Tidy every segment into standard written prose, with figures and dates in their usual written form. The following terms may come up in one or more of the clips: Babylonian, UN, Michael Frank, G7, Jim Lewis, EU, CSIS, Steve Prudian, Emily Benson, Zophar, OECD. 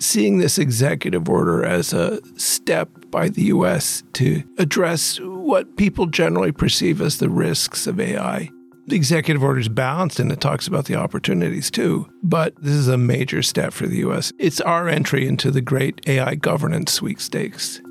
seeing this executive order as a step by the U.S. to address what people generally perceive as the risks of AI. The executive order is balanced and it talks about the opportunities too, but this is a major step for the U.S. It's our entry into the great AI governance sweepstakes.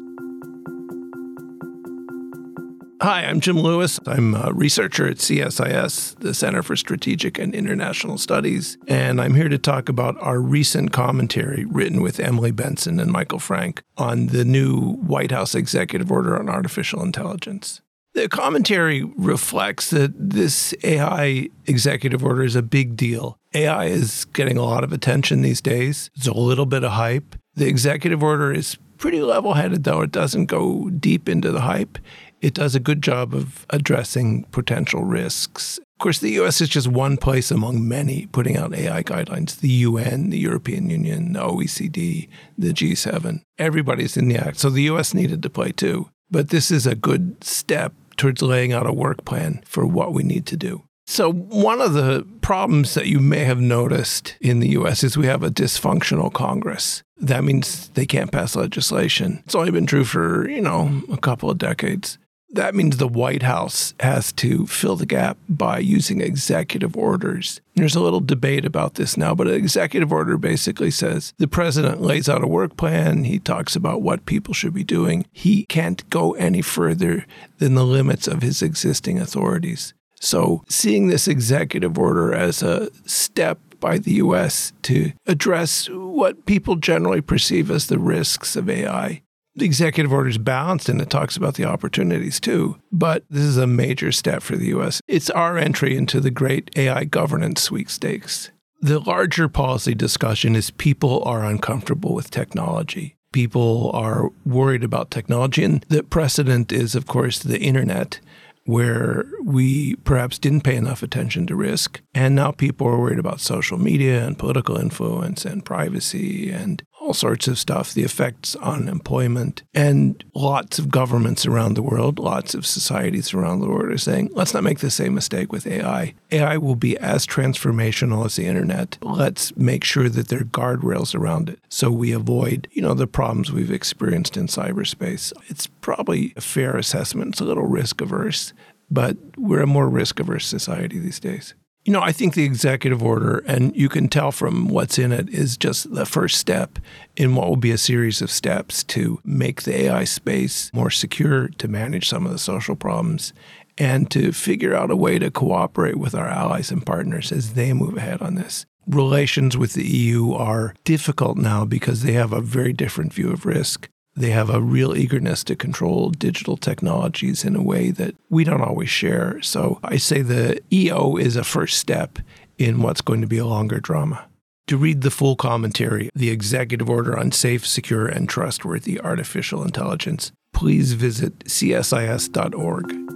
Hi, I'm Jim Lewis. I'm a researcher at CSIS, the Center for Strategic and International Studies, and I'm here to talk about our recent commentary written with Emily Benson and Michael Frank on the new White House executive order on artificial intelligence. The commentary reflects that this AI executive order is a big deal. AI is getting a lot of attention these days. It's a little bit of hype. The executive order is pretty level-headed, though. It doesn't go deep into the hype. It does a good job of addressing potential risks. Of course, the U.S. is just one place among many putting out AI guidelines. The UN, the European Union, the OECD, the G7. Everybody's in the act. So the U.S. needed to play too. But this is a good step towards laying out a work plan for what we need to do. So one of the problems that you may have noticed in the U.S. is we have a dysfunctional Congress. That means they can't pass legislation. It's only been true for, a couple of decades. That means the White House has to fill the gap by using executive orders. There's a little debate about this now, but an executive order basically says the president lays out a work plan. He talks about what people should be doing. He can't go any further than the limits of his existing authorities. So seeing this executive order as a step by the U.S. to address what people generally perceive as the risks of AI. The executive order is balanced and it talks about the opportunities too, but this is a major step for the U.S. It's our entry into the great AI governance sweepstakes. The larger policy discussion is people are uncomfortable with technology. People are worried about technology, and the precedent is, of course, the internet, where we perhaps didn't pay enough attention to risk. And now people are worried about social media and political influence and privacy and all sorts of stuff, the effects on employment. And lots of governments around the world, lots of societies around the world are saying, let's not make the same mistake with AI. AI will be as transformational as the internet. Let's make sure that there are guardrails around it so we avoid, the problems we've experienced in cyberspace. It's probably a fair assessment. It's a little risk-averse. But we're a more risk-averse society these days. I think the executive order, and you can tell from what's in it, is just the first step in what will be a series of steps to make the AI space more secure, to manage some of the social problems, and to figure out a way to cooperate with our allies and partners as they move ahead on this. Relations with the EU are difficult now because they have a very different view of risk. They have a real eagerness to control digital technologies in a way that we don't always share. So I say the EO is a first step in what's going to be a longer drama. To read the full commentary, the executive order on safe, secure, and trustworthy artificial intelligence, please visit csis.org.